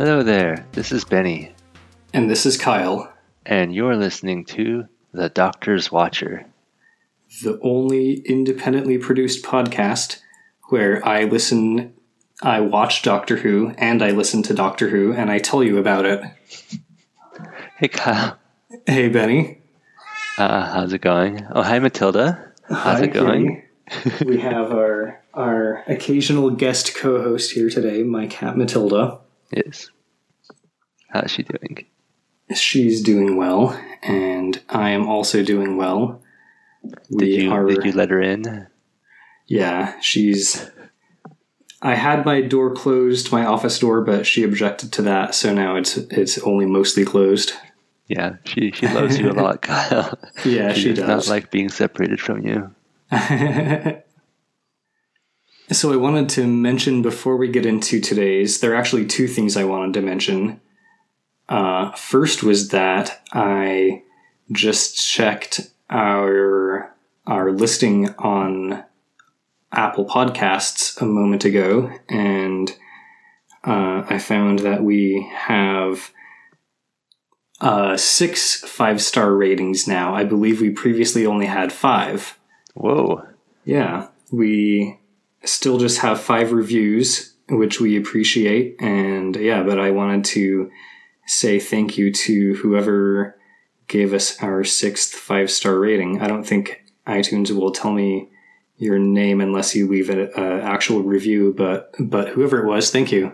Hello there, this is Benny. And this is Kyle. And you're listening to The Doctor's Watcher. The only independently produced podcast where I watch Doctor Who, and I listen to Doctor Who, and I tell you about it. Hey, Kyle. Hey, Benny. How's it going? Oh, hi, Matilda. How's it going? We have our occasional guest co-host here today, my cat Matilda. Yes. How's she doing? She's doing well, and I am also doing well. Did you let her in? Yeah, I had my door closed, my office door, but she objected to that, so now it's only mostly closed. Yeah, she loves you a lot, Kyle. Yeah, she does. She does not like being separated from you. So I wanted to mention before we get into today's, there are actually two things I wanted to mention. First was that I just checked our listing on Apple Podcasts a moment ago, and I found that we have 6 5-star ratings now. I believe we previously only had 5. Whoa. Yeah. We still just have 5 reviews, which we appreciate, and yeah, but I wanted to say thank you to whoever gave us our 6th 5-star rating. I don't think iTunes will tell me your name unless you leave an actual review, but whoever it was, thank you.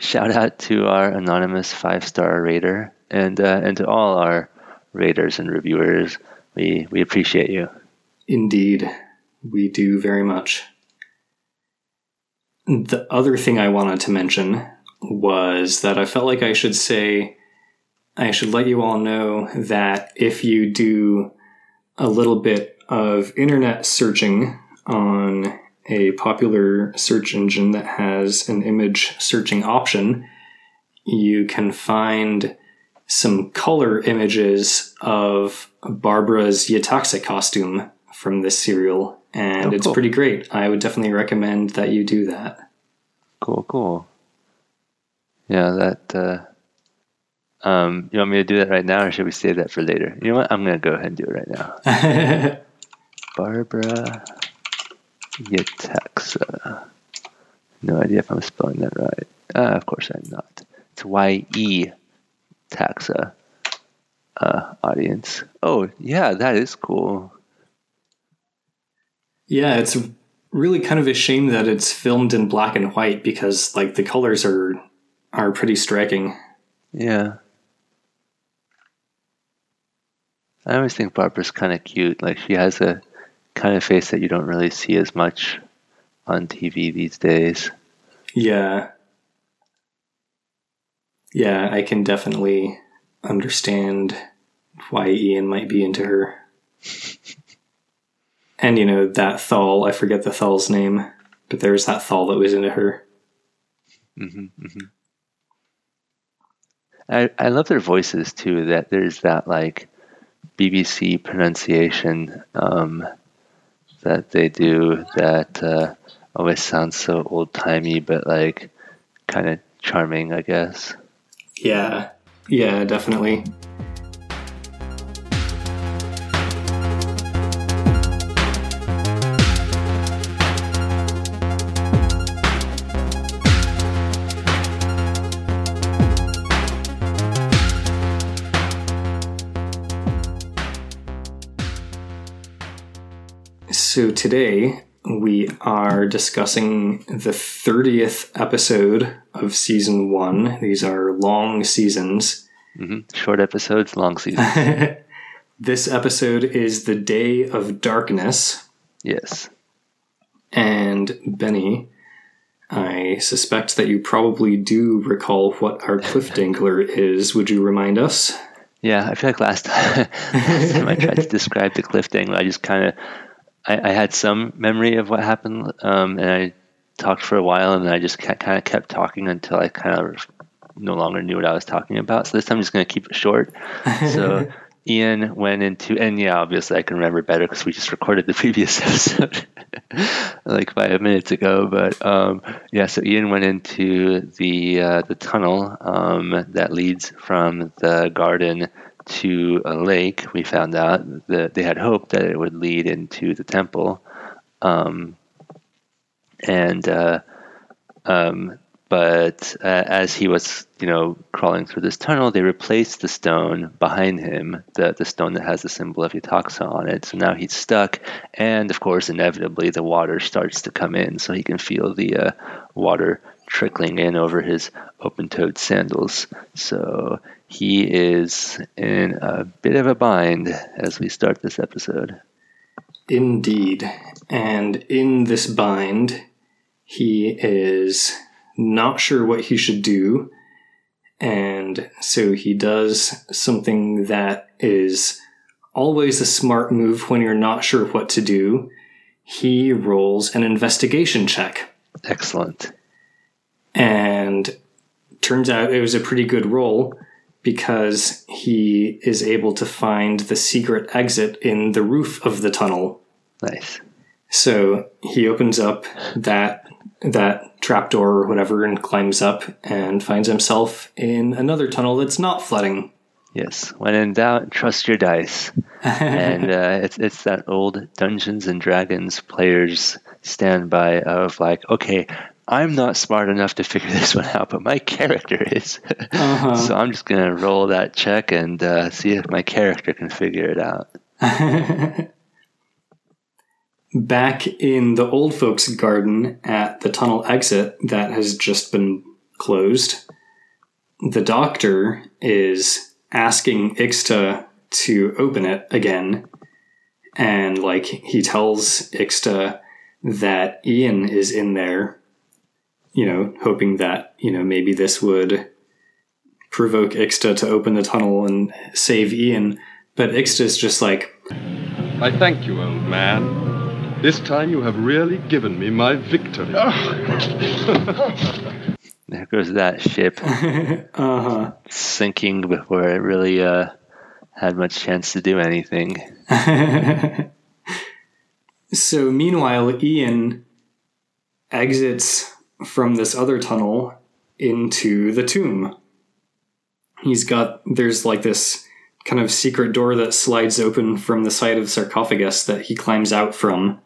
Shout out to our anonymous 5-star rater and to all our raters and reviewers. We appreciate you. Indeed, we do very much. The other thing I wanted to mention was that I felt like I should let you all know that if you do a little bit of internet searching on a popular search engine that has an image searching option, you can find some color images of Barbara's Yetaxa costume from this serial, and It's pretty great. I would definitely recommend that you do that. Cool. Yeah, that... you want me to do that right now, or should we save that for later? You know what? I'm going to go ahead and do it right now. Barbara... Yetaxa. No idea if I'm spelling that right. Of course I'm not. It's Yetaxa. Audience. Oh, yeah, that is cool. Yeah, it's really kind of a shame that it's filmed in black and white because, like, the colors are pretty striking. Yeah. I always think Barbara's kind of cute. Like, she has a kind of face that you don't really see as much on TV these days. Yeah, I can definitely understand why Ian might be into her. And, you know, that Thal, I forget the Thal's name, but there was that Thal that was into her. Mm-hmm. I love their voices, too, that there's that, like, BBC pronunciation that they do that always sounds so old-timey, but like kind of charming, I guess. Yeah, definitely. So today we are discussing the 30th episode of season 1. These are long seasons. Mm-hmm. Short episodes, long seasons. This episode is The Day of Darkness. Yes. And Benny, I suspect that you probably do recall what our cliffhanger is. Would you remind us? Yeah, I feel like last time I tried to describe the cliffhanger, I just kind of... I had some memory of what happened, and I talked for a while, and then I just kind of kept talking until I kind of no longer knew what I was talking about. So this time I'm just going to keep it short. So Ian went into, and yeah, obviously I can remember better because we just recorded the previous episode like 5 minutes ago. But yeah, so Ian went into the tunnel that leads from the garden to a lake. We found out that they had hoped that it would lead into the temple, but as he was, crawling through this tunnel, they replaced the stone behind him, the stone that has the symbol of Yetaxa on it. So now he's stuck, and of course, inevitably, the water starts to come in, so he can feel the water trickling in over his open-toed sandals. So he is in a bit of a bind as we start this episode. Indeed. And in this bind, he is not sure what he should do. And so he does something that is always a smart move when you're not sure what to do. He rolls an investigation check. Excellent. And turns out it was a pretty good roll because he is able to find the secret exit in the roof of the tunnel. Nice. So he opens up that trapdoor or whatever and climbs up and finds himself in another tunnel that's not flooding. Yes. When in doubt, trust your dice. And it's that old Dungeons and Dragons players standby of like, okay, I'm not smart enough to figure this one out, but my character is. Uh-huh. So I'm just going to roll that check and see if my character can figure it out. Back in the old folks' garden at the tunnel exit that has just been closed, the doctor is asking Ixta to open it again. And he tells Ixta that Ian is in there, hoping that, maybe this would provoke Ixta to open the tunnel and save Ian. But Ixta's just like, I thank you, old man. This time you have really given me my victory. Oh. There goes that ship. Uh-huh. Sinking before it really had much chance to do anything. So meanwhile, Ian exits from this other tunnel into the tomb. There's this kind of secret door that slides open from the side of the sarcophagus that he climbs out from.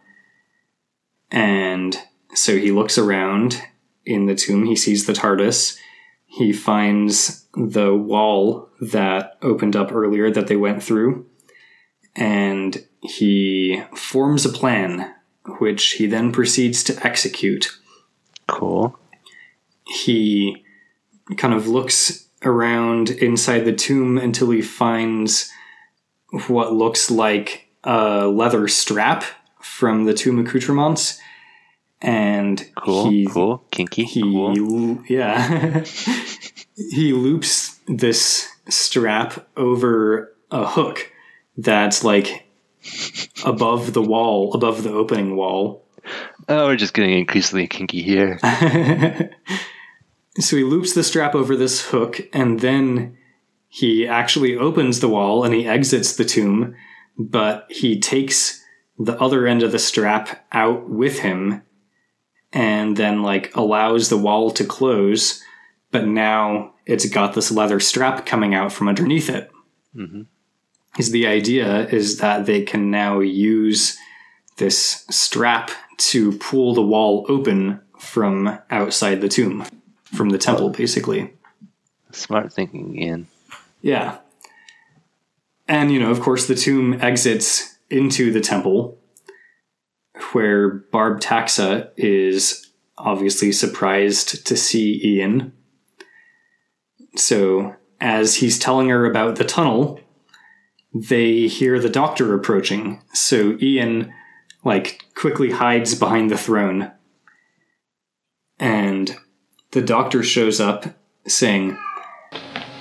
And so he looks around in the tomb. He sees the TARDIS. He finds the wall that opened up earlier that they went through. And he forms a plan, which he then proceeds to execute. Cool. He kind of looks around inside the tomb until he finds what looks like a leather strap from the tomb accoutrements. And cool, kinky. Cool. Yeah. He loops this strap over a hook that's above the wall, above the opening wall. Oh, we're just getting increasingly kinky here. So he loops the strap over this hook, and then he actually opens the wall and he exits the tomb, but he takes the other end of the strap out with him and then allows the wall to close, but now it's got this leather strap coming out from underneath it. Mm-hmm. Because the idea is that they can now use this strap to pull the wall open from outside the tomb, from the temple, basically. Smart thinking, Ian. Yeah. And, of course, the tomb exits into the temple, where Barbtaxa is obviously surprised to see Ian. So, as he's telling her about the tunnel, they hear the doctor approaching. So, Ian quickly hides behind the throne. And the doctor shows up saying,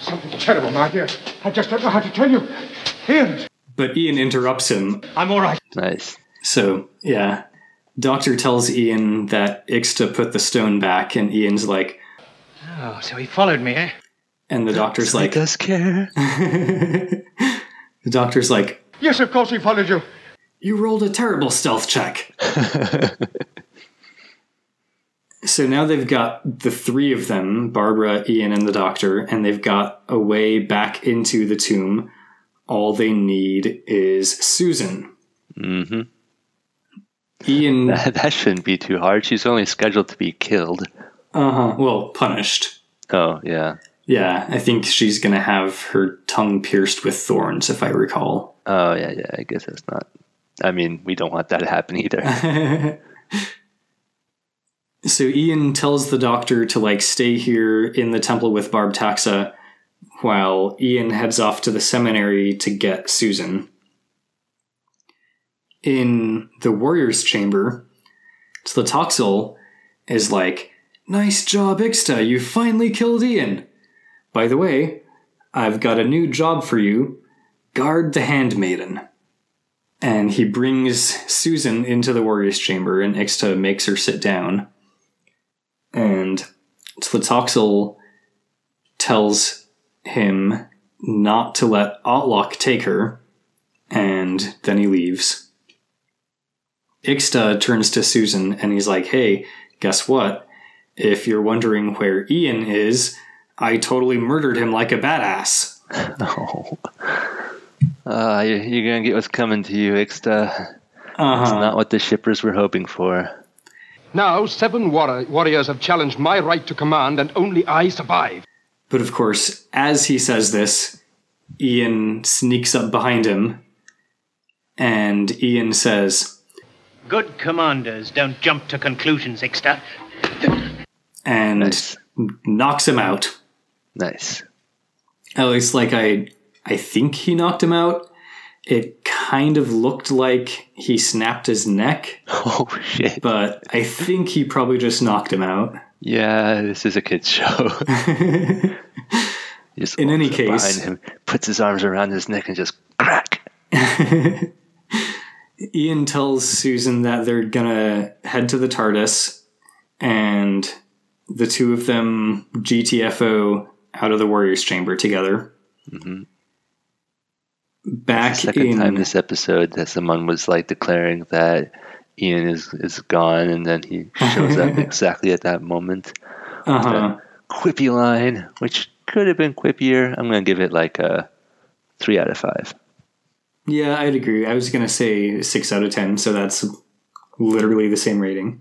"Something terrible, my dear. I just don't know how to tell you. Ian." But Ian interrupts him. "I'm all right." Nice. So, yeah. Doctor tells Ian that Ixta put the stone back, and Ian's like, "Oh, so he followed me, eh?" And the doctor's like, "Does care?" The doctor's like, yes, of course we followed you. You rolled a terrible stealth check. So now they've got the three of them, Barbara, Ian, and the doctor, and they've got a way back into the tomb. All they need is Susan. Mm-hmm. Ian... That shouldn't be too hard. She's only scheduled to be killed. Uh-huh. Well, punished. Oh, yeah. Yeah, I think she's going to have her tongue pierced with thorns, if I recall. Oh, yeah, I guess that's not... I mean, we don't want that to happen either. So Ian tells the doctor to, stay here in the temple with Barbtaxa while Ian heads off to the seminary to get Susan. In the warrior's chamber, Tlotoxl is like, nice job, Ixta, you finally killed Ian. By the way, I've got a new job for you. Guard the handmaiden. And he brings Susan into the warrior's chamber, and Ixta makes her sit down. And Tlotoxl tells him not to let Autloc take her, and then he leaves. Ixta turns to Susan, and he's like, hey, guess what? If you're wondering where Ian is, I totally murdered him like a badass. No. You're going to get what's coming to you, Ixta. Uh-huh. It's not what the shippers were hoping for. Now, 7 warriors have challenged my right to command, and only I survive. But of course, as he says this, Ian sneaks up behind him, and Ian says, good commanders don't jump to conclusions, Ixta. And nice. Knocks him out. Nice. At least, I think he knocked him out. It kind of looked like he snapped his neck. Oh, shit. But I think he probably just knocked him out. Yeah, this is a kid's show. In any case. Behind him, puts his arms around his neck and just crack. Ian tells Susan that they're going to head to the TARDIS, and the two of them GTFO out of the warrior's chamber together. Mm-hmm. Back the second time this episode that someone was declaring that Ian is gone, and then he shows up exactly at that moment. Uh-huh. Quippy line, which could have been quippier. I'm going to give it a 3 out of 5. Yeah, I'd agree. I was going to say 6 out of 10, so that's literally the same rating.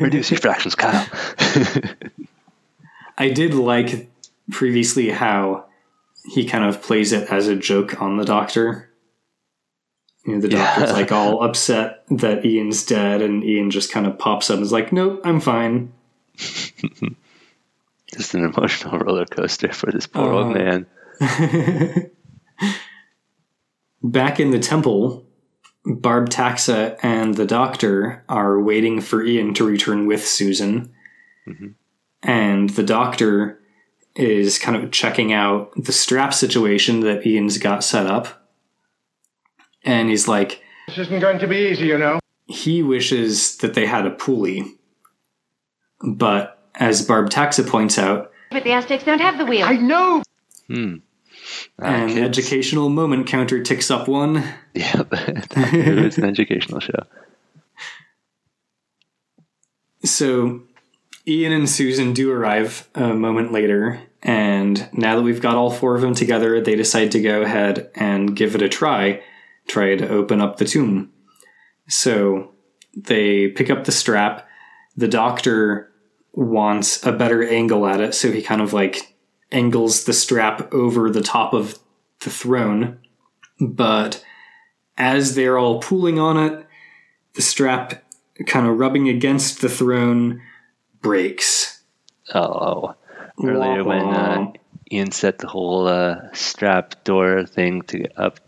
Reduce your fractions, Kyle. I did like previously how he kind of plays it as a joke on the doctor. The doctor's all upset that Ian's dead, and Ian just kind of pops up and is like, nope, I'm fine. Just an emotional roller coaster for this poor old man. Back in the temple, Barbtaxa and the doctor are waiting for Ian to return with Susan. Mm-hmm. And the doctor is kind of checking out the strap situation that Ian's got set up. And he's like, this isn't going to be easy, He wishes that they had a pulley. But as Barbtaxa points out... but the Aztecs don't have the wheel. I know! An educational moment counter ticks up 1. Yeah, but it's an educational show. So... Ian and Susan do arrive a moment later, and now that we've got all 4 of them together, they decide to go ahead and give it a try to open up the tomb. So they pick up the strap. The doctor wants a better angle at it, so he kind of angles the strap over the top of the throne. But as they're all pulling on it, the strap kind of rubbing against the throne breaks. Oh, earlier when Ian set the whole strap door thing to up,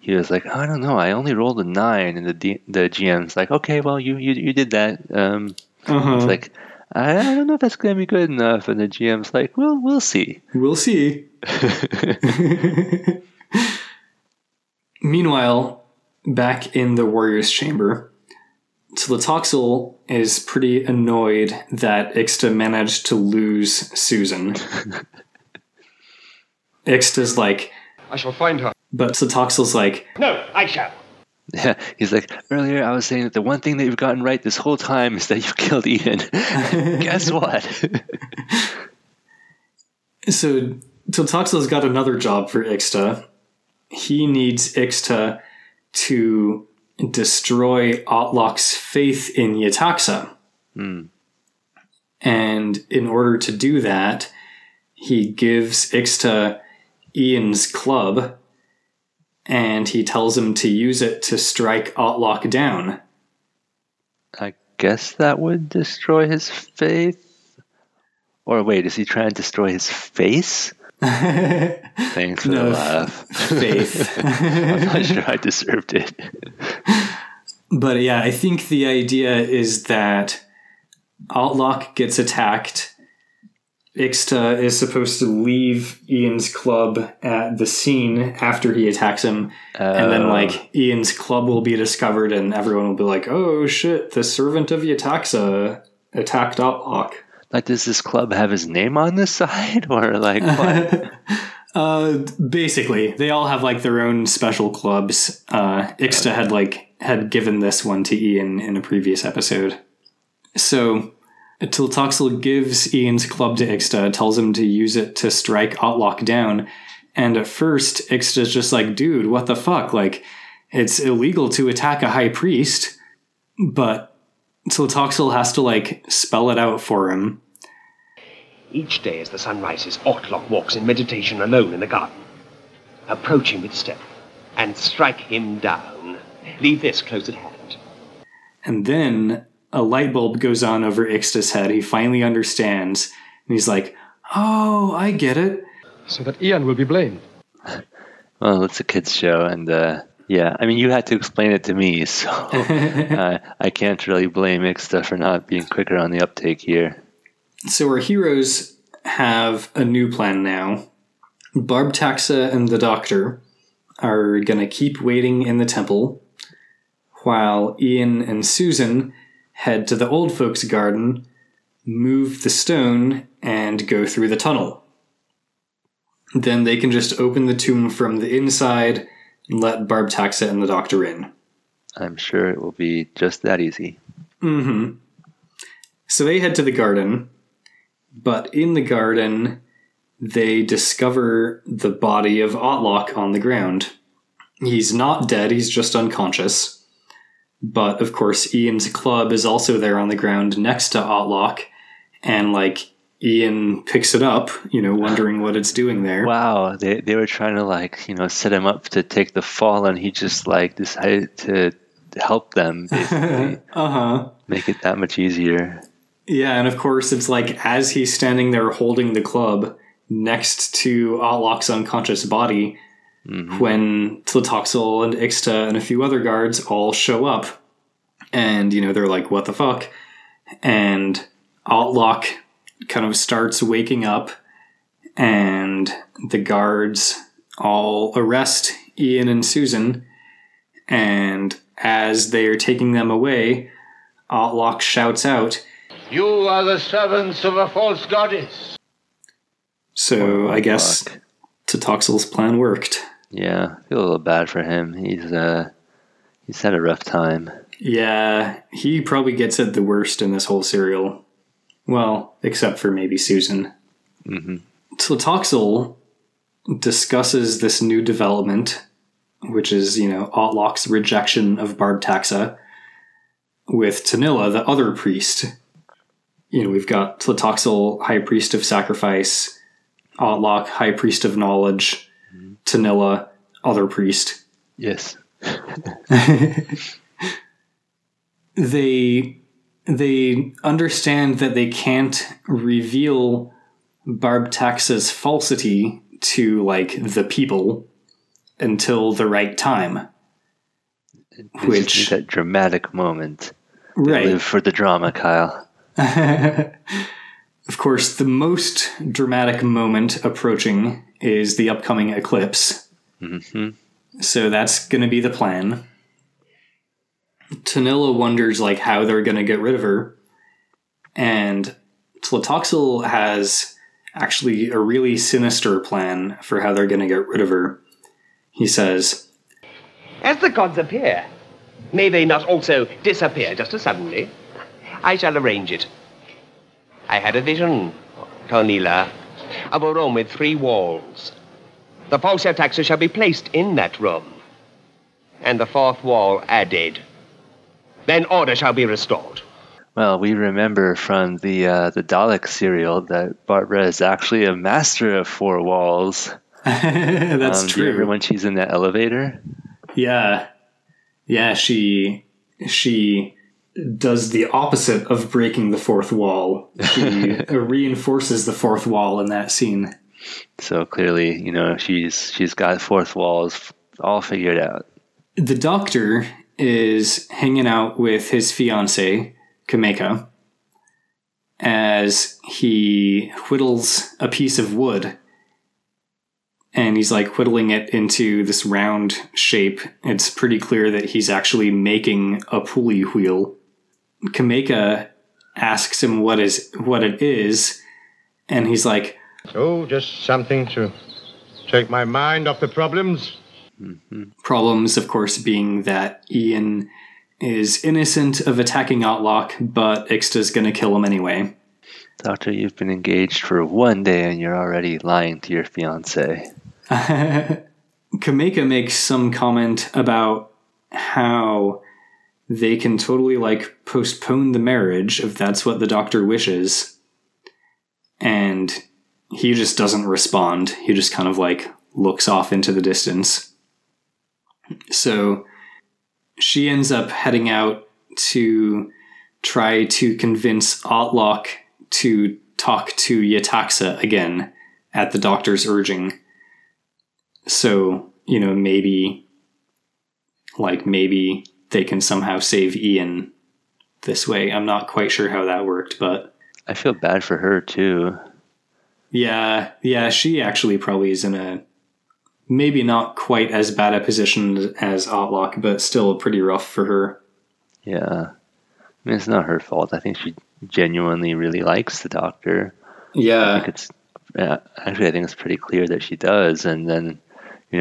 he was like, I don't know, I only rolled a 9, and the GM's like, okay, well, you did that. Uh-huh. It's like, I don't know if that's going to be good enough, and the GM's like, well, we'll see. We'll see. Meanwhile, back in the warrior's chamber, Tlotoxl is pretty annoyed that Ixta managed to lose Susan. Ixta's like, I shall find her. But Tlotoxl's like, no, I shall. Yeah, he's like, earlier I was saying that the one thing that you've gotten right this whole time is that you killed Ian. Guess what? So Tlotoxl's got another job for Ixta. He needs Ixta to destroy Autloc's faith in Yetaxa. Mm. And in order to do that, he gives Ixta Ian's club, and he tells him to use it to strike Autloc down. I guess that would destroy his faith? Or wait, is he trying to destroy his face? Thanks for the laugh. Faith. I'm not sure I deserved it. But yeah, I think the idea is that Autloc gets attacked. Ixta is supposed to leave Ian's club at the scene after he attacks him. And then, like, Ian's club will be discovered and everyone will be like, oh, shit, the servant of Yetaxa attacked Autloc. Like, does this club have his name on the side? Or, like, what? Basically, they all have, like, their own special clubs. Ixta had given this one to Ian in a previous episode. So Tlotoxl gives Ian's club to Ixta, tells him to use it to strike Autloc down, and at first Ixta's just like, dude, what the fuck? Like, it's illegal to attack a high priest, but Tlotoxl has to, like, spell it out for him. Each day as the sun rises, Autloc walks in meditation alone in the garden. Approach him with stealth, and strike him down. Leave this close at hand. And then a light bulb goes on over Ixta's head. He finally understands. And he's like, oh, I get it. So that Ian will be blamed. Well, it's a kid's show. And yeah, I mean, you had to explain it to me. So I can't really blame Ixta for not being quicker on the uptake here. So our heroes have a new plan now. Barbtaxa and the Doctor are going to keep waiting in the temple while Ian and Susan head to the old folks' garden, move the stone, and go through the tunnel. Then they can just open the tomb from the inside and let Barbtaxa and the Doctor in. I'm sure it will be just that easy. Mm-hmm. So they head to the garden, but in the garden, they discover the body of Autloc on the ground. He's not dead, he's just unconscious. But, of course, Ian's club is also there on the ground next to Autloc, and, like, Ian picks it up, you know, wondering what it's doing there. Wow, they were trying to, like, you know, set him up to take the fall, and he just, like, decided to help them, basically. Uh-huh. Make it that much easier. Yeah, and, of course, it's, like, as he's standing there holding the club next to Atloc's unconscious body, mm-hmm, when Tlotoxl and Ixta and a few other guards all show up. And, you know, they're like, what the fuck? And Autloc kind of starts waking up, and the guards all arrest Ian and Susan. And as they are taking them away, Autloc shouts out, "You are the servants of a false goddess." So I guess Tlotoxl's plan worked. Yeah, I feel a little bad for him. He's had a rough time. Yeah, he probably gets it the worst in this whole serial. Well, except for maybe Susan. Mm-hmm. Tlotoxl discusses this new development, which is, you know, Autloc's rejection of Barbtaxa, with Tonila, the other priest. You know, we've got Tlotoxl, High Priest of Sacrifice, Autloc, High Priest of Knowledge, mm-hmm, Tonila, Other Priest. Yes. They understand that they can't reveal Barbtaxa's falsity to, like, the people until the right time. Which that dramatic moment. Right. They live for the drama, Kyle. Of course, the most dramatic moment approaching is the upcoming eclipse. Mm-hmm. So that's going to be the plan. Tonila wonders, like, how they're going to get rid of her. And Tlotoxl has actually a really sinister plan for how they're going to get rid of her. he says, "As the gods appear, may they not also disappear just as suddenly? I shall arrange it. I had a vision, Tonila, of a room with 3 walls. The false Yetaxa shall be placed in that room, and the 4th wall added. Then order shall be restored." Well, we remember from the Dalek serial that Barbara is actually a master of 4 walls. That's true. Do you remember when she's in the elevator? Yeah. She does the opposite of breaking the 4th wall. She reinforces the 4th wall in that scene. So clearly, she's got 4th walls all figured out. The Doctor is hanging out with his fiancée, Cameca, as he whittles a piece of wood. And he's whittling it into this round shape. It's pretty clear that he's actually making a pulley wheel. Cameca asks him what it is, and he's like, "Oh, just something to take my mind off the problems." Mm-hmm. Problems, of course, being that Ian is innocent of attacking Autloc, but Ixta's going to kill him anyway. Doctor, you've been engaged for 1 day and you're already lying to your fiancé. Cameca makes some comment about how they can totally, postpone the marriage if that's what the Doctor wishes. And he just doesn't respond. He just kind of, looks off into the distance. So she ends up heading out to try to convince Autloc to talk to Yetaxa again at the Doctor's urging. So, maybe they can somehow save Ian this way. I'm not quite sure how that worked, but I feel bad for her too. Yeah, she actually probably is in a maybe not quite as bad a position as Autloc, but still pretty rough for her. Yeah. I mean, it's not her fault. I think she genuinely really likes the Doctor. Yeah. I think it's pretty clear that she does. And then,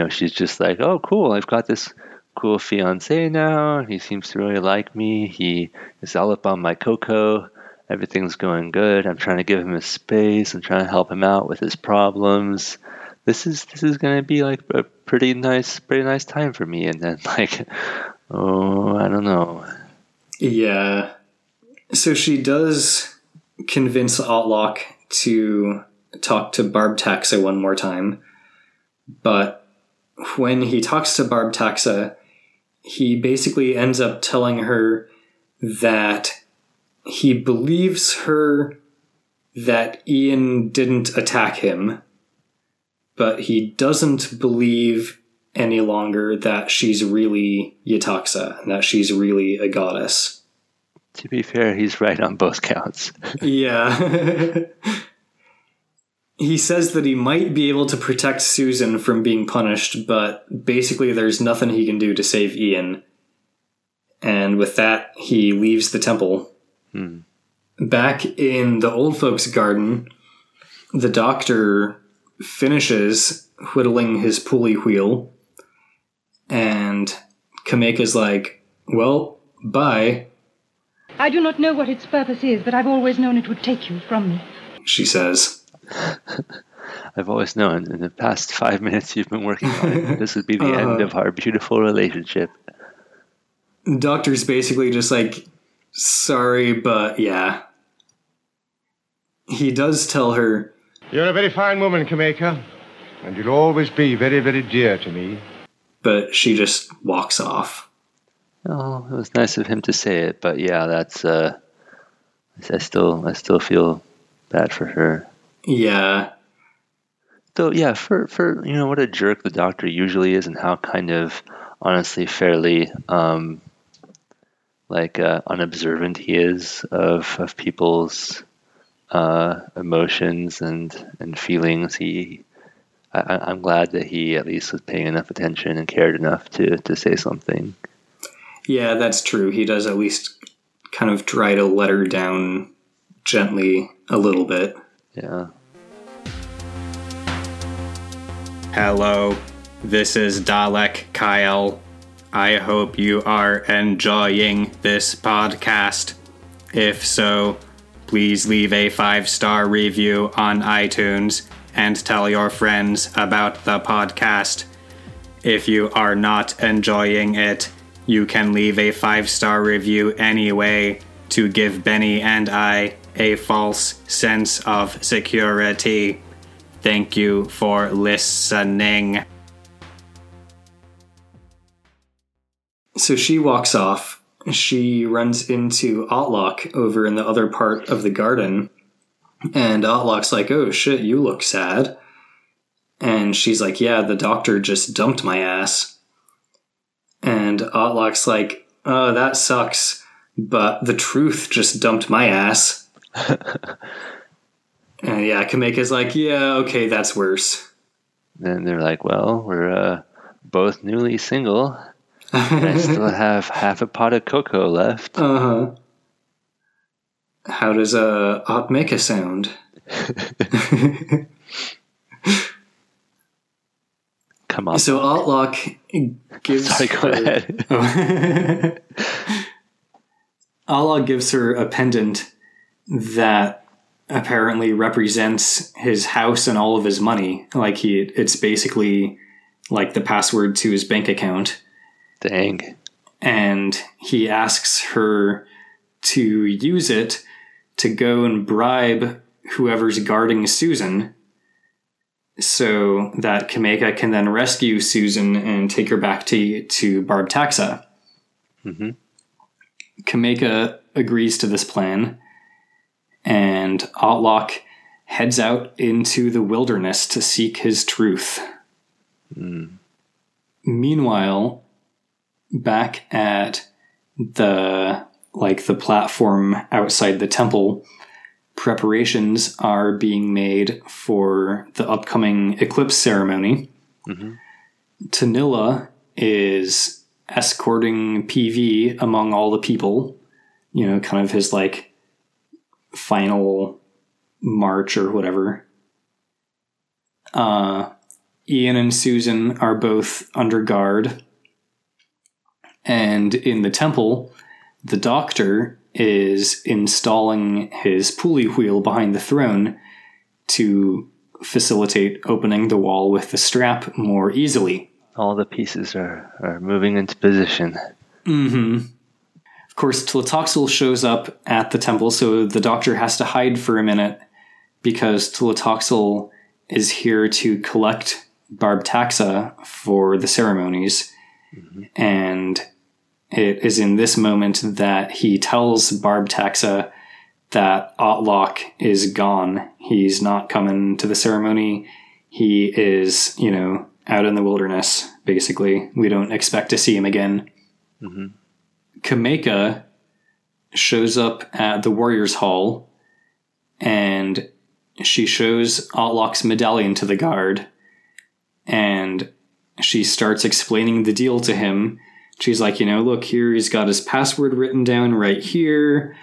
she's just like, "Oh, cool. I've got this cool fiancé now. He seems to really like me. He is all up on my cocoa. Everything's going good. I'm trying to give him his space. I'm trying to help him out with his problems. This is going to be a pretty nice time for me." And then I don't know. Yeah. So she does convince Autloc to talk to Barbtaxa one more time. But when he talks to Barbtaxa, he basically ends up telling her that he believes her that Ian didn't attack him, but he doesn't believe any longer that she's really Yetaxa and that she's really a goddess. To be fair, he's right on both counts. Yeah. He says that he might be able to protect Susan from being punished, but basically there's nothing he can do to save Ian. And with that, he leaves the temple. Hmm. Back in the old folks' garden, the Doctor finishes whittling his pulley wheel, and Kameka's like, "Well, bye. I do not know what its purpose is, but I've always known it would take you from me," she says. "I've always known. In the past 5 minutes you've been working on it. This would be the end of our beautiful relationship." Doctor's basically just like, "Sorry, but yeah." He does tell her, "You're a very fine woman, Cameca, and you'll always be very, very dear to me." But she just walks off. Oh, it was nice of him to say it, but yeah, that's I still feel bad for her. Yeah. So yeah, for what a jerk the Doctor usually is, and how kind of honestly fairly unobservant he is of people's emotions and feelings. I'm glad that he at least was paying enough attention and cared enough to say something. Yeah, that's true. He does at least kind of try to let her down gently a little bit. Yeah. Hello. This is Dalek Kyle. I hope you are enjoying this podcast. If so, please leave a 5-star review on iTunes and tell your friends about the podcast. If you are not enjoying it, you can leave a 5-star review anyway to give Benny and I a false sense of security. Thank you for listening. So she walks off. She runs into Autloc over in the other part of the garden. And Otlok's like, "Oh shit, you look sad." And she's like, "Yeah, the doctor just dumped my ass." And Otlok's like, "Oh, that sucks, but the truth just dumped my ass." And yeah, Cameca's like, "Yeah, okay, that's worse." Then they're like, "Well, we're both newly single. And I still have half a pot of cocoa left." Uh-huh. How does Cameca sound? Come on. So Autloc gives her... Oh. Autloc gives her a pendant that apparently represents his house and all of his money. Like it's basically like the password to his bank account. Dang. And he asks her to use it to go and bribe whoever's guarding Susan so that Cameca can then rescue Susan and take her back to Barbtaxa. Mm-hmm. Cameca agrees to this plan, and Autloc heads out into the wilderness to seek his truth. Mm. Meanwhile, back at the platform outside the temple, preparations are being made for the upcoming eclipse ceremony. Mm-hmm. Tonila is escorting PV among all the people, you know, kind of his like final march or whatever. Ian and Susan are both under guard, and in the temple, the doctor is installing his pulley wheel behind the throne to facilitate opening the wall with the strap more easily. All the pieces are moving into position. Mm-hmm. Of course, Tlotoxl shows up at the temple, so the doctor has to hide for a minute because Tlotoxl is here to collect Barbtaxa for the ceremonies. Mm-hmm. And it is in this moment that he tells Barbtaxa that Autloc is gone. He's not coming to the ceremony. He is, you know, out in the wilderness, basically. We don't expect to see him again. Mm-hmm. Cameca shows up at the Warriors' Hall, and she shows Otloc's medallion to the guard, and she starts explaining the deal to him. She's like, you know, look here, he's got his password written down right here.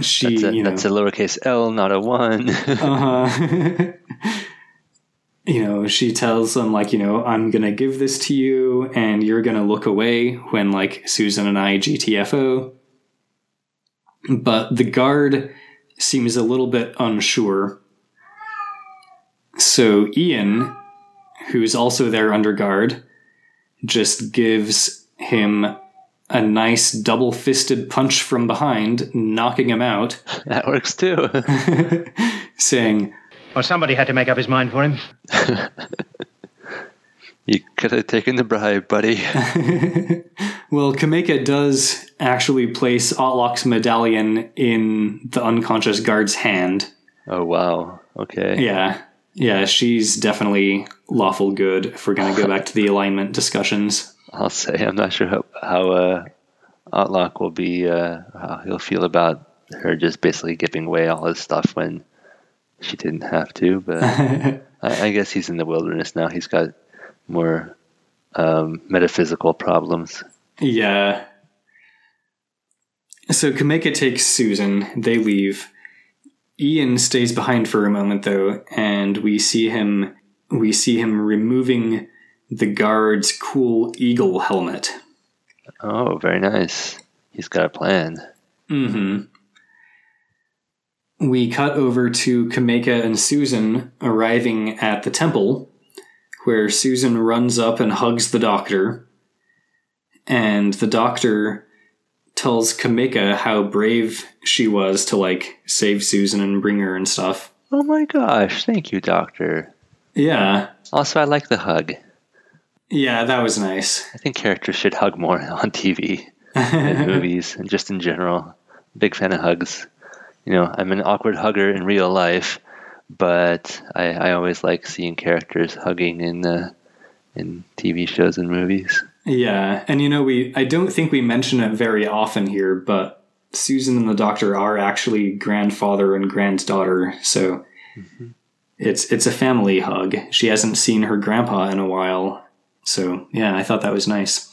She, that's a lowercase L, not a one. Uh-huh. You know, she tells them, like, you know, I'm going to give this to you and you're going to look away when, like, Susan and I GTFO. But the guard seems a little bit unsure. So Ian, who's also there under guard, just gives him a nice double-fisted punch from behind, knocking him out. That works too. Saying, "Well, somebody had to make up his mind for him." You could have taken the bribe, buddy. Well, Cameca does actually place Otlok's medallion in the unconscious guard's hand. Oh, wow. Okay. Yeah. Yeah, she's definitely lawful good if we're going to go back to the alignment discussions. I'll say I'm not sure how Autloc will be, how he'll feel about her just basically giving away all his stuff when she didn't have to. But I guess he's in the wilderness now. He's got more metaphysical problems. Yeah. So Cameca takes Susan. They leave. Ian stays behind for a moment, though, and we see him removing the guard's cool eagle helmet. Oh, very nice. He's got a plan. Mm-hmm. We cut over to Cameca and Susan arriving at the temple, where Susan runs up and hugs the doctor. And the doctor tells Cameca how brave she was to, like, save Susan and bring her and stuff. Oh my gosh, thank you, doctor. Yeah. Also, I like the hug. Yeah, that was nice. I think characters should hug more on TV and movies and just in general. Big fan of hugs. You know, I'm an awkward hugger in real life, but I always like seeing characters hugging in TV shows and movies. Yeah, and you know, I don't think we mention it very often here, but Susan and the doctor are actually grandfather and granddaughter, so mm-hmm. it's a family hug. She hasn't seen her grandpa in a while, so yeah, I thought that was nice.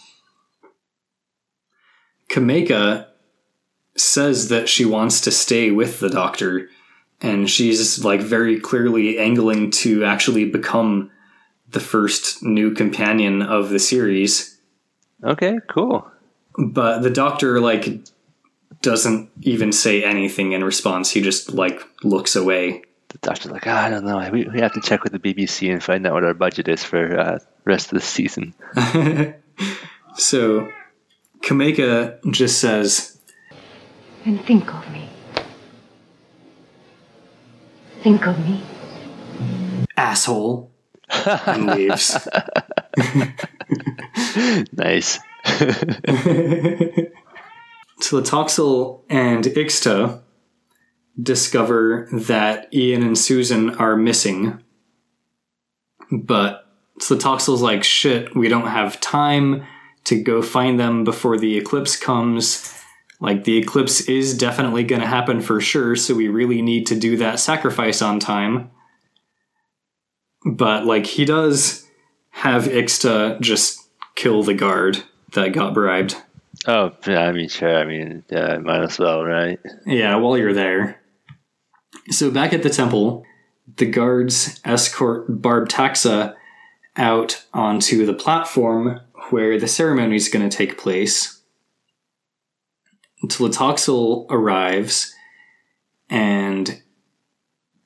Cameca says that she wants to stay with the doctor, and she's like very clearly angling to actually become the first new companion of the series. Okay, cool. But the doctor, like, doesn't even say anything in response. He just, like, looks away. The doctor's like, I don't know. We have to check with the BBC and find out what our budget is for rest of the season. So, Cameca just says, and think of me. Think of me. Asshole. And leaves. Nice. Tlotoxl and Ixta discover that Ian and Susan are missing. But Tlotoxl's like, shit, we don't have time to go find them before the eclipse comes. Like, the eclipse is definitely going to happen for sure, so we really need to do that sacrifice on time. But, like, he does have Ixta just kill the guard that got bribed. Oh, I mean, sure. I mean, yeah, might as well, right? Yeah, while you're there. So back at the temple, the guards escort Barbtaxa out onto the platform where the ceremony is going to take place. Tlotoxl arrives, and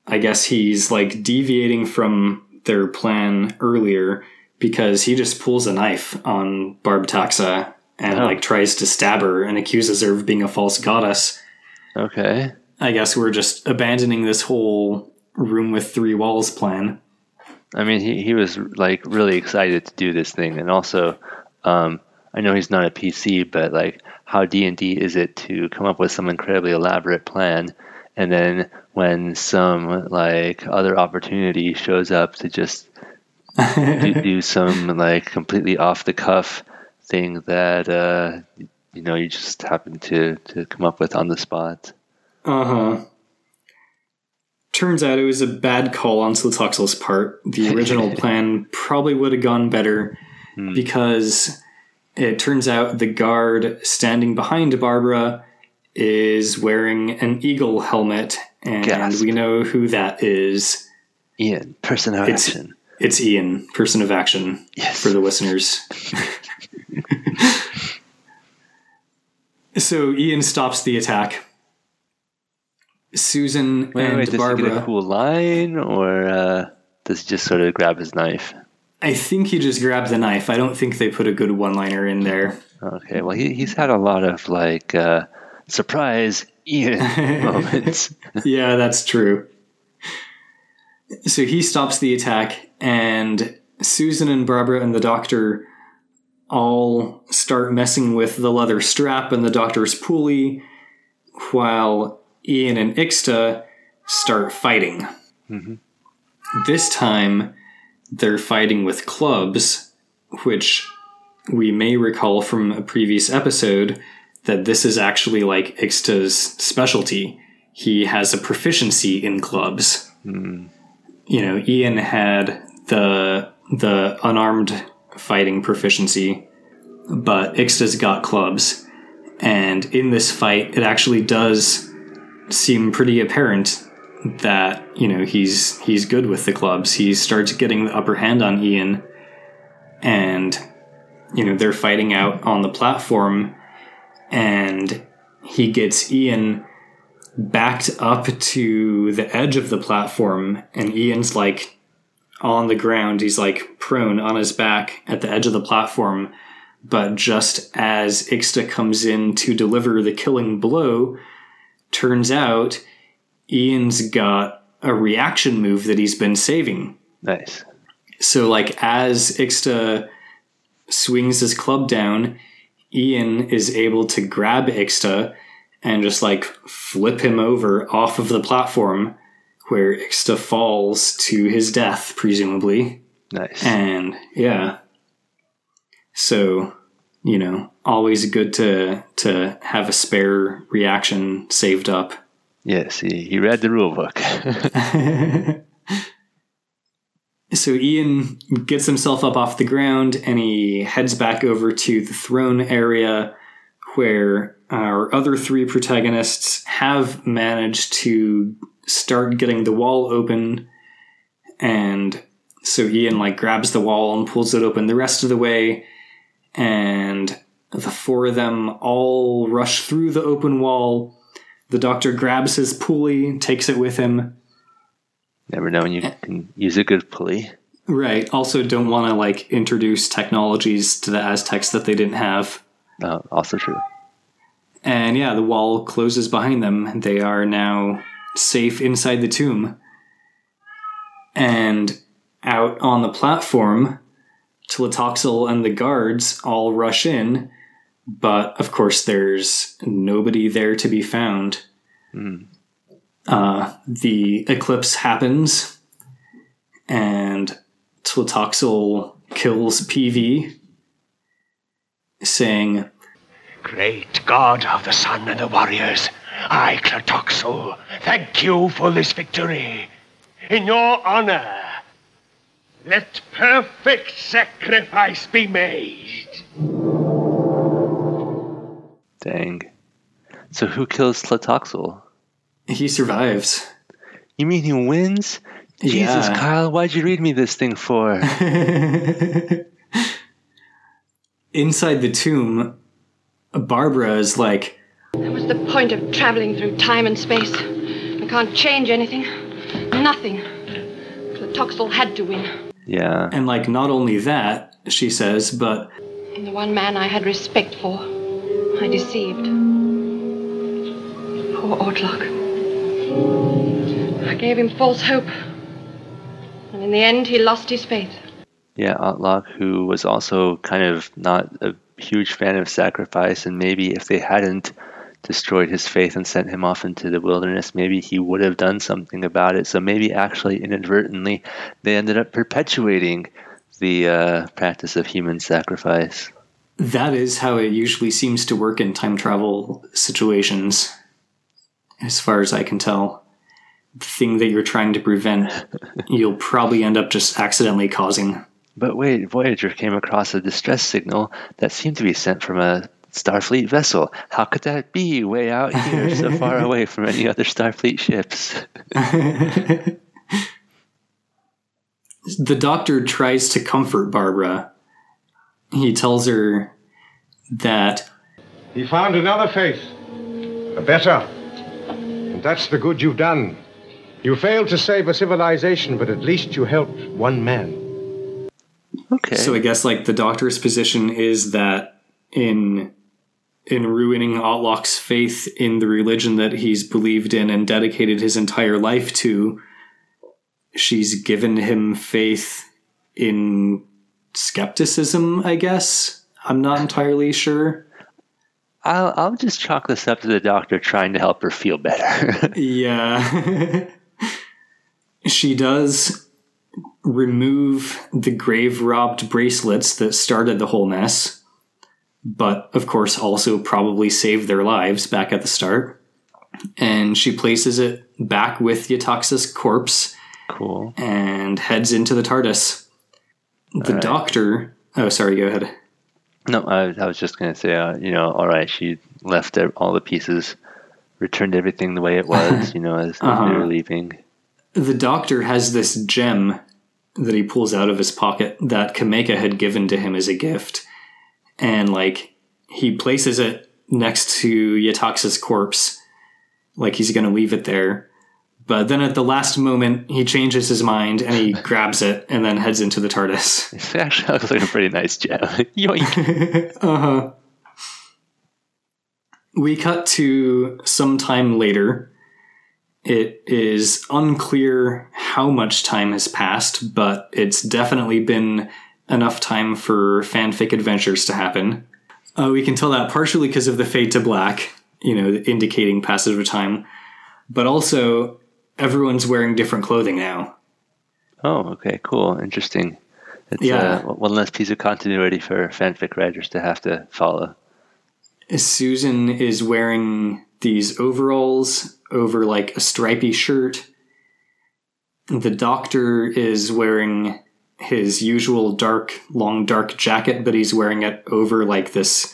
I guess he's, like, deviating from their plan earlier because he just pulls a knife on Barbtaxa and, like, tries to stab her and accuses her of being a false goddess. Okay. I guess we're just abandoning this whole room with three walls plan. I mean, he was, like, really excited to do this thing. And also, I know he's not a PC, but, like, how D&D is it to come up with some incredibly elaborate plan, and then when some, like, other opportunity shows up to just do some, like, completely off-the-cuff thing that, you know, you just happen to come up with on the spot. Uh-huh. Turns out it was a bad call on Tlotoxl's part. The original plan probably would have gone better because it turns out the guard standing behind Barbara is wearing an eagle helmet, and we know who that is. Ian, person of action. It's Ian, person of action, yes, for the listeners. So Ian stops the attack. Susan and Barbara. Does he get a cool line, or does he just sort of grab his knife? I think he just grabbed the knife. I don't think they put a good one-liner in there. Okay, well, he's had a lot of, like, surprise Ian moments. Yeah, that's true. So he stops the attack, and Susan and Barbara and the doctor all start messing with the leather strap and the doctor's pulley, while Ian and Ixta start fighting. Mm-hmm. This time, they're fighting with clubs, which we may recall from a previous episode that this is actually, like, Ixta's specialty. He has a proficiency in clubs. Mm. You know, Ian had the unarmed fighting proficiency, but Ixta's got clubs. And in this fight, it actually does seem pretty apparent that, you know, he's good with the clubs. He starts getting the upper hand on Ian, and, you know, they're fighting out on the platform, and he gets Ian backed up to the edge of the platform, and Ian's like on the ground. He's like prone on his back at the edge of the platform. But just as Ixta comes in to deliver the killing blow, turns out Ian's got a reaction move that he's been saving. Nice. So, like, as Ixta swings his club down, Ian is able to grab Ixta and just, like, flip him over off of the platform, where Ixta falls to his death, presumably. Nice. And, yeah. So, you know, always good to have a spare reaction saved up. Yes, he read the rule book. So Ian gets himself up off the ground, and he heads back over to the throne area, where our other three protagonists have managed to start getting the wall open. And so Ian, like, grabs the wall and pulls it open the rest of the way. And the four of them all rush through the open wall. The Doctor grabs his pulley, takes it with him. Never know when you can use a good pulley. Right. Also, don't want to, like, introduce technologies to the Aztecs that they didn't have. Also true. And yeah, the wall closes behind them. They are now safe inside the tomb. And out on the platform, Tlotoxl and the guards all rush in, but of course there's nobody there to be found. Mm. The eclipse happens, and Tlotoxl kills PV, saying, "Great God of the Sun and the Warriors, I, Tlotoxl, thank you for this victory. In your honor, let perfect sacrifice be made." Dang. So who kills Tlotoxl? He survives. You mean he wins? Yeah. Jesus, Kyle, why'd you read me this thing for? Inside the tomb, Barbara is like, "That was the point of traveling through time and space. I can't change anything. Nothing. Tlotoxl had to win." Yeah. And, like, not only that, she says, but "And the one man I had respect for, I deceived. Poor Autloc. I gave him false hope. And in the end, he lost his faith." Yeah, Autloc, who was also kind of not a huge fan of sacrifice, and maybe if they hadn't destroyed his faith and sent him off into the wilderness, maybe he would have done something about it. So maybe actually inadvertently they ended up perpetuating the practice of human sacrifice. That is how it usually seems to work in time travel situations, as far as I can tell. The thing that you're trying to prevent, you'll probably end up just accidentally causing. But wait, Voyager came across a distress signal that seemed to be sent from a Starfleet vessel. How could that be way out here, so far away from any other Starfleet ships? The Doctor tries to comfort Barbara. He tells her that he found another faith, a better. And that's the good you've done. You failed to save a civilization, but at least you helped one man. Okay. So I guess, like, the Doctor's position is that in ruining Autloc's faith in the religion that he's believed in and dedicated his entire life to, she's given him faith in skepticism, I guess. I'm not entirely sure. I'll just chalk this up to the Doctor trying to help her feel better. Yeah. She does remove the grave-robbed bracelets that started the whole mess, but of course also probably saved their lives back at the start. And she places it back with Yetaxa's corpse. Cool. And heads into the TARDIS. Doctor... Oh, sorry, go ahead. No, I was just going to say, all right, she left all the pieces, returned everything the way it was, as they were leaving. The Doctor has this gem that he pulls out of his pocket that Cameca had given to him as a gift. And, like, he places it next to Yetaxa's corpse. Like, he's going to leave it there. But then at the last moment, he changes his mind and he grabs it and then heads into the TARDIS. It actually looks like a pretty nice job. Yoink. Uh-huh. We cut to some time later. It is unclear how much time has passed, but it's definitely been enough time for fanfic adventures to happen. We can tell that partially because of the fade to black, indicating passage of time, but also everyone's wearing different clothing now. Oh, okay, cool, interesting. It's one less piece of continuity for fanfic writers to have to follow. Susan is wearing these overalls over like a stripy shirt. The Doctor is wearing his usual long dark jacket, but he's wearing it over like this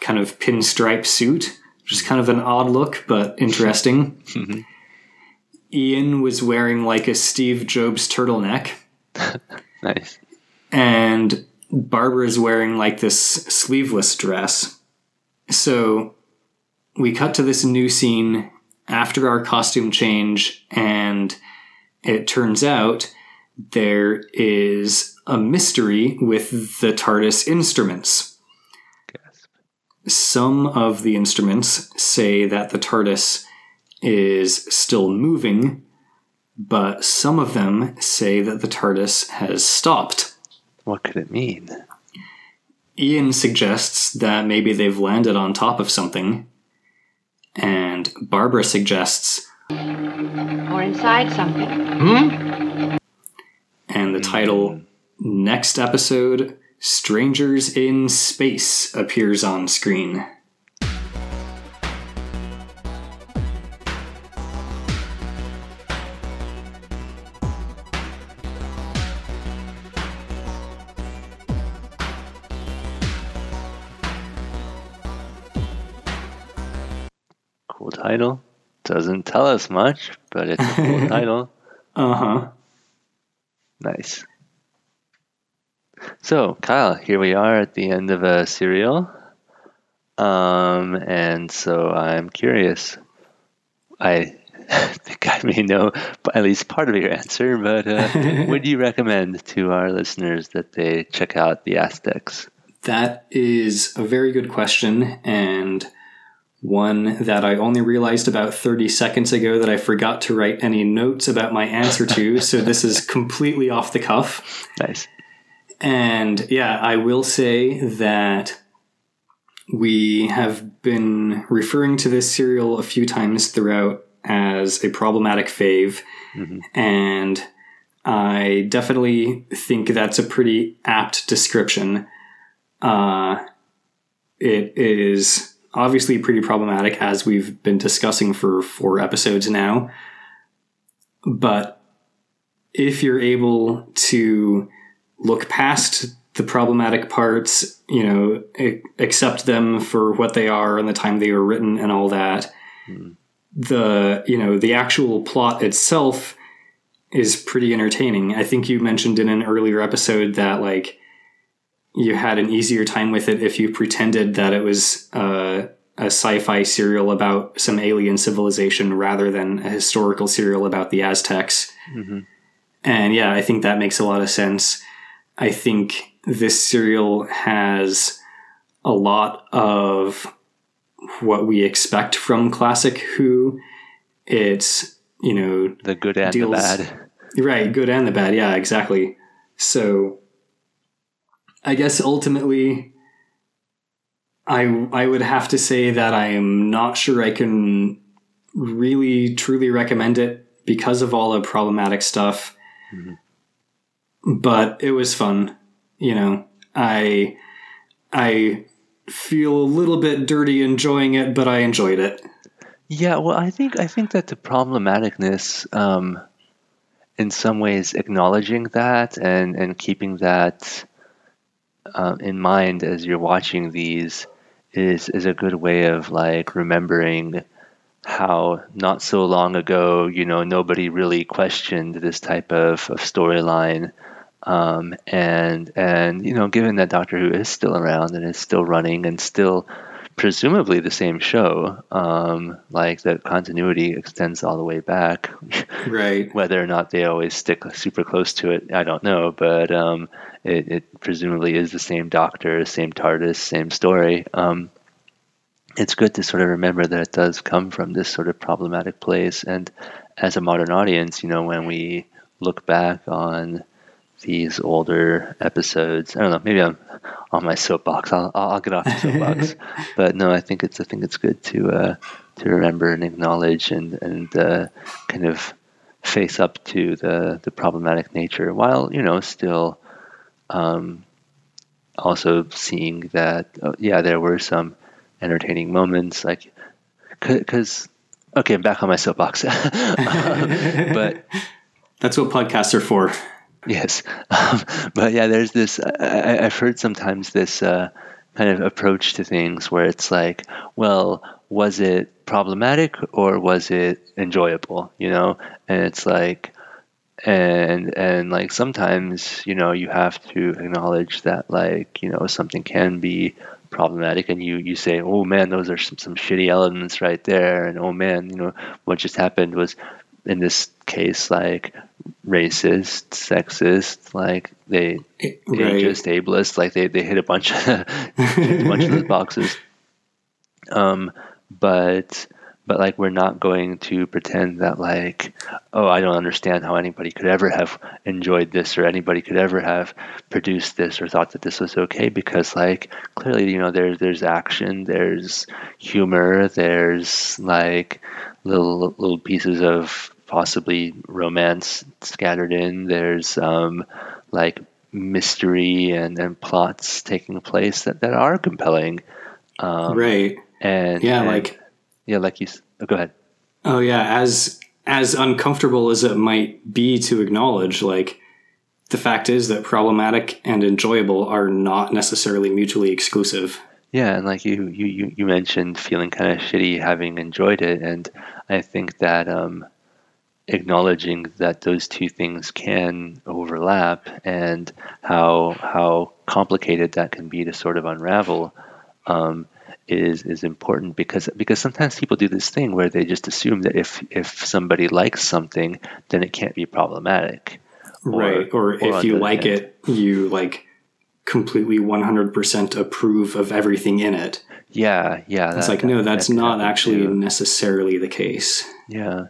kind of pinstripe suit, which is kind of an odd look, but interesting. Mm-hmm. Ian was wearing like a Steve Jobs turtleneck. Nice. And Barbara's wearing like this sleeveless dress. So we cut to this new scene after our costume change, and it turns out there is a mystery with the TARDIS instruments. Gasp. Some of the instruments say that the TARDIS is still moving, but some of them say that the TARDIS has stopped. What could it mean? Ian suggests that maybe they've landed on top of something, and Barbara suggests or inside something. Hmm? And the title, next episode, Strangers in Space, appears on screen. Title doesn't tell us much, but it's a cool title. Uh-huh. Nice. So, Kyle, here we are at the end of a serial. And so I'm curious. I think I may know at least part of your answer, but would you recommend to our listeners that they check out The Aztecs? That is a very good question, and one that I only realized about 30 seconds ago that I forgot to write any notes about my answer to, so this is completely off the cuff. Nice. And yeah, I will say that we have been referring to this serial a few times throughout as a problematic fave, mm-hmm. and I definitely think that's a pretty apt description. It is obviously pretty problematic, as we've been discussing for 4 episodes now. But if you're able to look past the problematic parts, accept them for what they are and the time they were written and all that, the actual plot itself is pretty entertaining. I think you mentioned in an earlier episode that, like, you had an easier time with it if you pretended that it was a sci-fi serial about some alien civilization rather than a historical serial about the Aztecs. Mm-hmm. And yeah, I think that makes a lot of sense. I think this serial has a lot of what we expect from classic Who. It's, the good and the bad. Right, good and the bad. Yeah, exactly. So I guess ultimately, I would have to say that I am not sure I can really truly recommend it because of all the problematic stuff. Mm-hmm. But it was fun. I feel a little bit dirty enjoying it, but I enjoyed it. Yeah, well, I think that the problematicness, in some ways, acknowledging that and keeping that in mind as you're watching these is a good way of, like, remembering how not so long ago, nobody really questioned this type of storyline And you know, given that Doctor Who is still around and is still running and still presumably the same show, like that continuity extends all the way back. Right. Whether or not they always stick super close to it, I don't know, but it presumably is the same Doctor, same TARDIS, same story. It's good to sort of remember that it does come from this sort of problematic place. And as a modern audience, you know, when we look back on these older episodes, I don't know, maybe I'm on my soapbox. I'll get off the soapbox. But no, I think it's good to remember and acknowledge and kind of face up to the problematic nature, while, you know, still also seeing that, yeah, there were some entertaining moments, like, because, okay, I'm back on my soapbox. But that's what podcasts are for. Yes. But yeah, there's this, I've heard sometimes this kind of approach to things where it's like, well, was it problematic or was it enjoyable? You know? And it's like, and like sometimes, you know, you have to acknowledge that, like, you know, something can be problematic, and you say, oh man, those are some shitty elements right there, and oh man, you know, what just happened was, in this case, like, racist, sexist, like ageist, ableist, like they hit a bunch of those boxes. But like, we're not going to pretend that, like, oh, I don't understand how anybody could ever have enjoyed this, or anybody could ever have produced this, or thought that this was okay, because, like, clearly, you know, there's action, there's humor, there's like little pieces of possibly romance scattered in, there's like mystery and plots taking place that are compelling. Right. And yeah, and, like, yeah, like you. Oh, go ahead. Oh yeah, as uncomfortable as it might be to acknowledge, like, the fact is that problematic and enjoyable are not necessarily mutually exclusive. Yeah, and like you mentioned, feeling kind of shitty having enjoyed it, and I think that acknowledging that those two things can overlap, and how complicated that can be to sort of unravel. Is important, because sometimes people do this thing where they just assume that if somebody likes something, then it can't be problematic. Right. Or if you like it, you like completely 100% approve of everything in it. Yeah. Yeah. It's like, no, that's not actually necessarily the case. Yeah.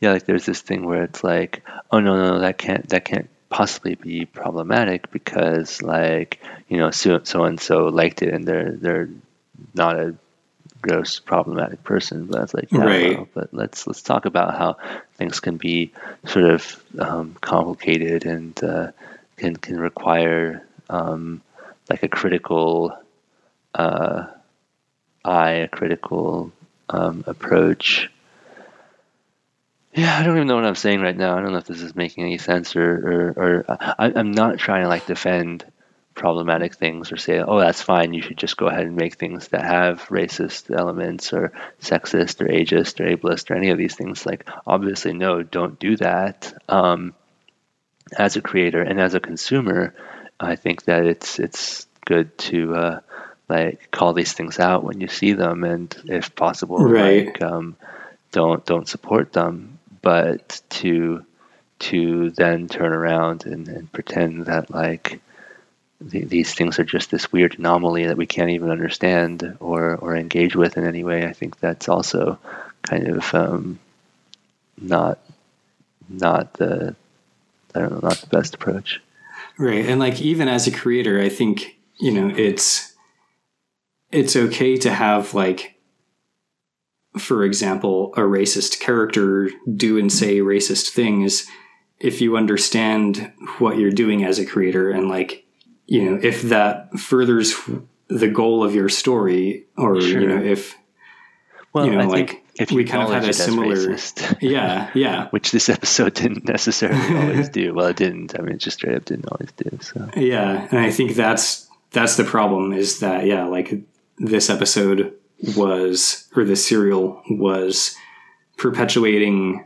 Yeah. Like, there's this thing where it's like, oh no, that can't possibly be problematic because, like, you know, so-and-so liked it, and they're not a gross problematic person, but that's like, yeah, right. Well, but let's talk about how things can be sort of complicated and can require like a critical eye, a critical approach. Yeah, I don't even know what I'm saying right now. I don't know if this is making any sense, or I'm not trying to, like, defend problematic things or say, oh, that's fine, you should just go ahead and make things that have racist elements or sexist or ageist or ableist or any of these things. Like, obviously, no, don't do that. As a creator and as a consumer, I think that it's good to like, call these things out when you see them, and if possible, right, like, don't support them. But to then turn around and pretend that, like, these things are just this weird anomaly that we can't even understand or engage with in any way, I think that's also kind of not the best approach. Right. And, like, even as a creator, I think, you know, it's okay to have, like, for example, a racist character do and say racist things if you understand what you're doing as a creator, and, like, you know, if that furthers the goal of your story, or, sure, you know, if, well, you know, I, like, if we kind of had a similar, racist, yeah, which this episode didn't necessarily always do. Well, it didn't. I mean, it just straight up didn't always do. So yeah, and I think that's the problem, is that, yeah, like, this episode was, or this serial was, perpetuating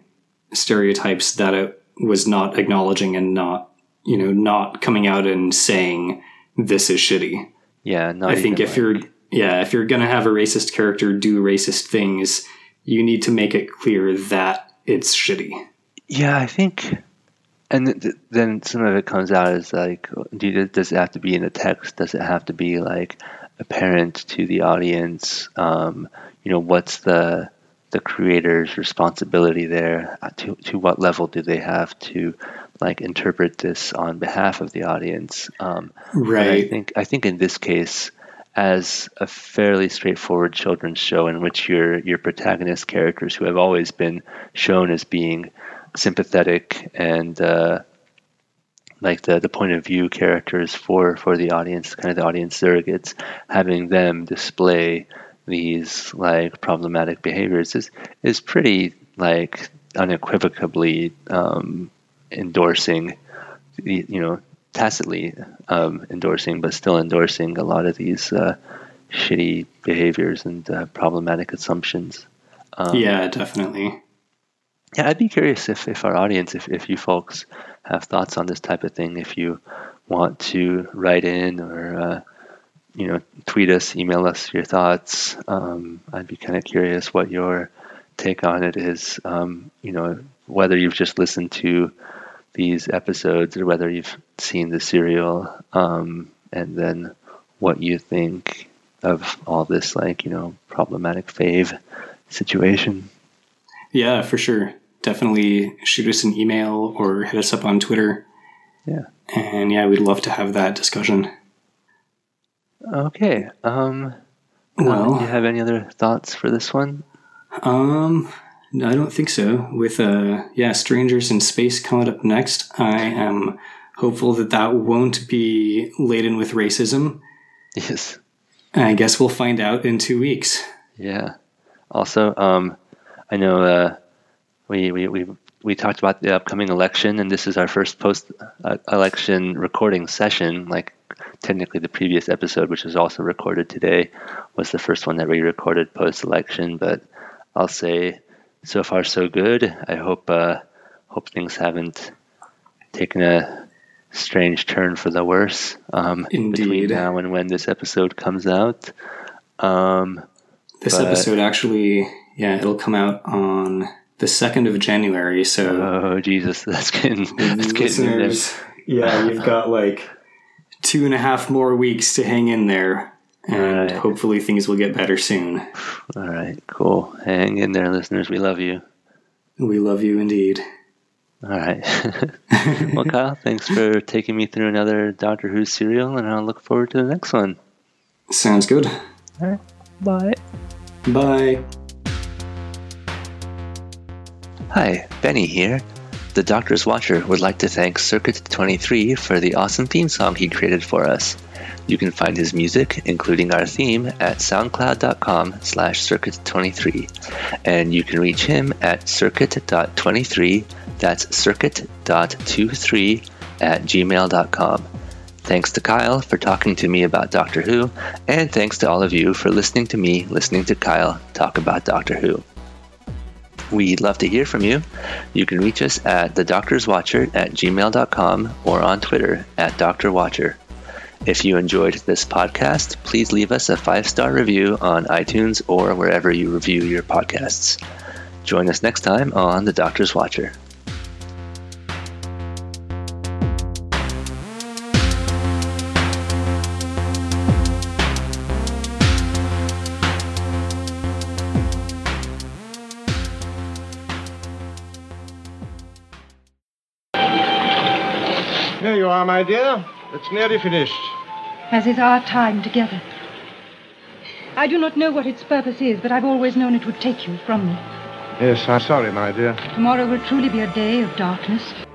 stereotypes that it was not acknowledging and not you know, not coming out and saying this is shitty. Yeah, no. I think if you're gonna have a racist character do racist things, you need to make it clear that it's shitty. Yeah, I think, and then some of it comes out as like, does it have to be in the text? Does it have to be like apparent to the audience? What's the creator's responsibility there? To what level do they have to like interpret this on behalf of the audience? Right. I think in this case, as a fairly straightforward children's show in which your protagonist characters, who have always been shown as being sympathetic and like the point of view characters for the audience, kind of the audience surrogates, having them display these like problematic behaviors is pretty like unequivocally endorsing, tacitly endorsing, but still endorsing a lot of these shitty behaviors and problematic assumptions. Yeah, definitely. Yeah, I'd be curious if our audience, if you folks have thoughts on this type of thing, if you want to write in or tweet us, email us your thoughts. I'd be kind of curious what your take on it is, whether you've just listened to these episodes or whether you've seen the serial, and then what you think of all this, problematic fave situation. Yeah, for sure. Definitely shoot us an email or hit us up on Twitter. Yeah. And yeah, we'd love to have that discussion. Okay. Well, do you have any other thoughts for this one? No, I don't think so. With Strangers in Space coming up next, I am hopeful that won't be laden with racism. Yes. I guess we'll find out in 2 weeks. Yeah. Also, I know we talked about the upcoming election, and this is our first post-election recording session. Like, technically, the previous episode, which was also recorded today, was the first one that we recorded post-election. But I'll say, so far, so good. I hope things haven't taken a strange turn for the worse. Between now and when this episode comes out. Episode actually, it'll come out on the 2nd of January. So, oh Jesus, that's listeners, getting in there. Yeah, you've got 2.5 more weeks to hang in there. And hopefully things will get better soon. All right, cool. Hang in there, listeners. We love you. We love you indeed. All right. Well, Kyle, thanks for taking me through another Doctor Who serial, and I'll look forward to the next one. Sounds good. All right. Bye. Bye. Hi, Benny here. The Doctor's Watcher would like to thank Circuit 23 for the awesome theme song he created for us. You can find his music, including our theme, at soundcloud.com/circuit23. And you can reach him at circuit.23, that's circuit.23 @gmail.com. Thanks to Kyle for talking to me about Doctor Who, and thanks to all of you for listening to me, listening to Kyle talk about Doctor Who. We'd love to hear from you. You can reach us at thedoctorswatcher @gmail.com or on Twitter @DrWatcher. If you enjoyed this podcast, please leave us a 5-star review on iTunes or wherever you review your podcasts. Join us next time on The Doctor's Watcher. Here you are, my dear. It's nearly finished. As is our time together. I do not know what its purpose is, but I've always known it would take you from me. Yes, I'm sorry, my dear. Tomorrow will truly be a day of darkness.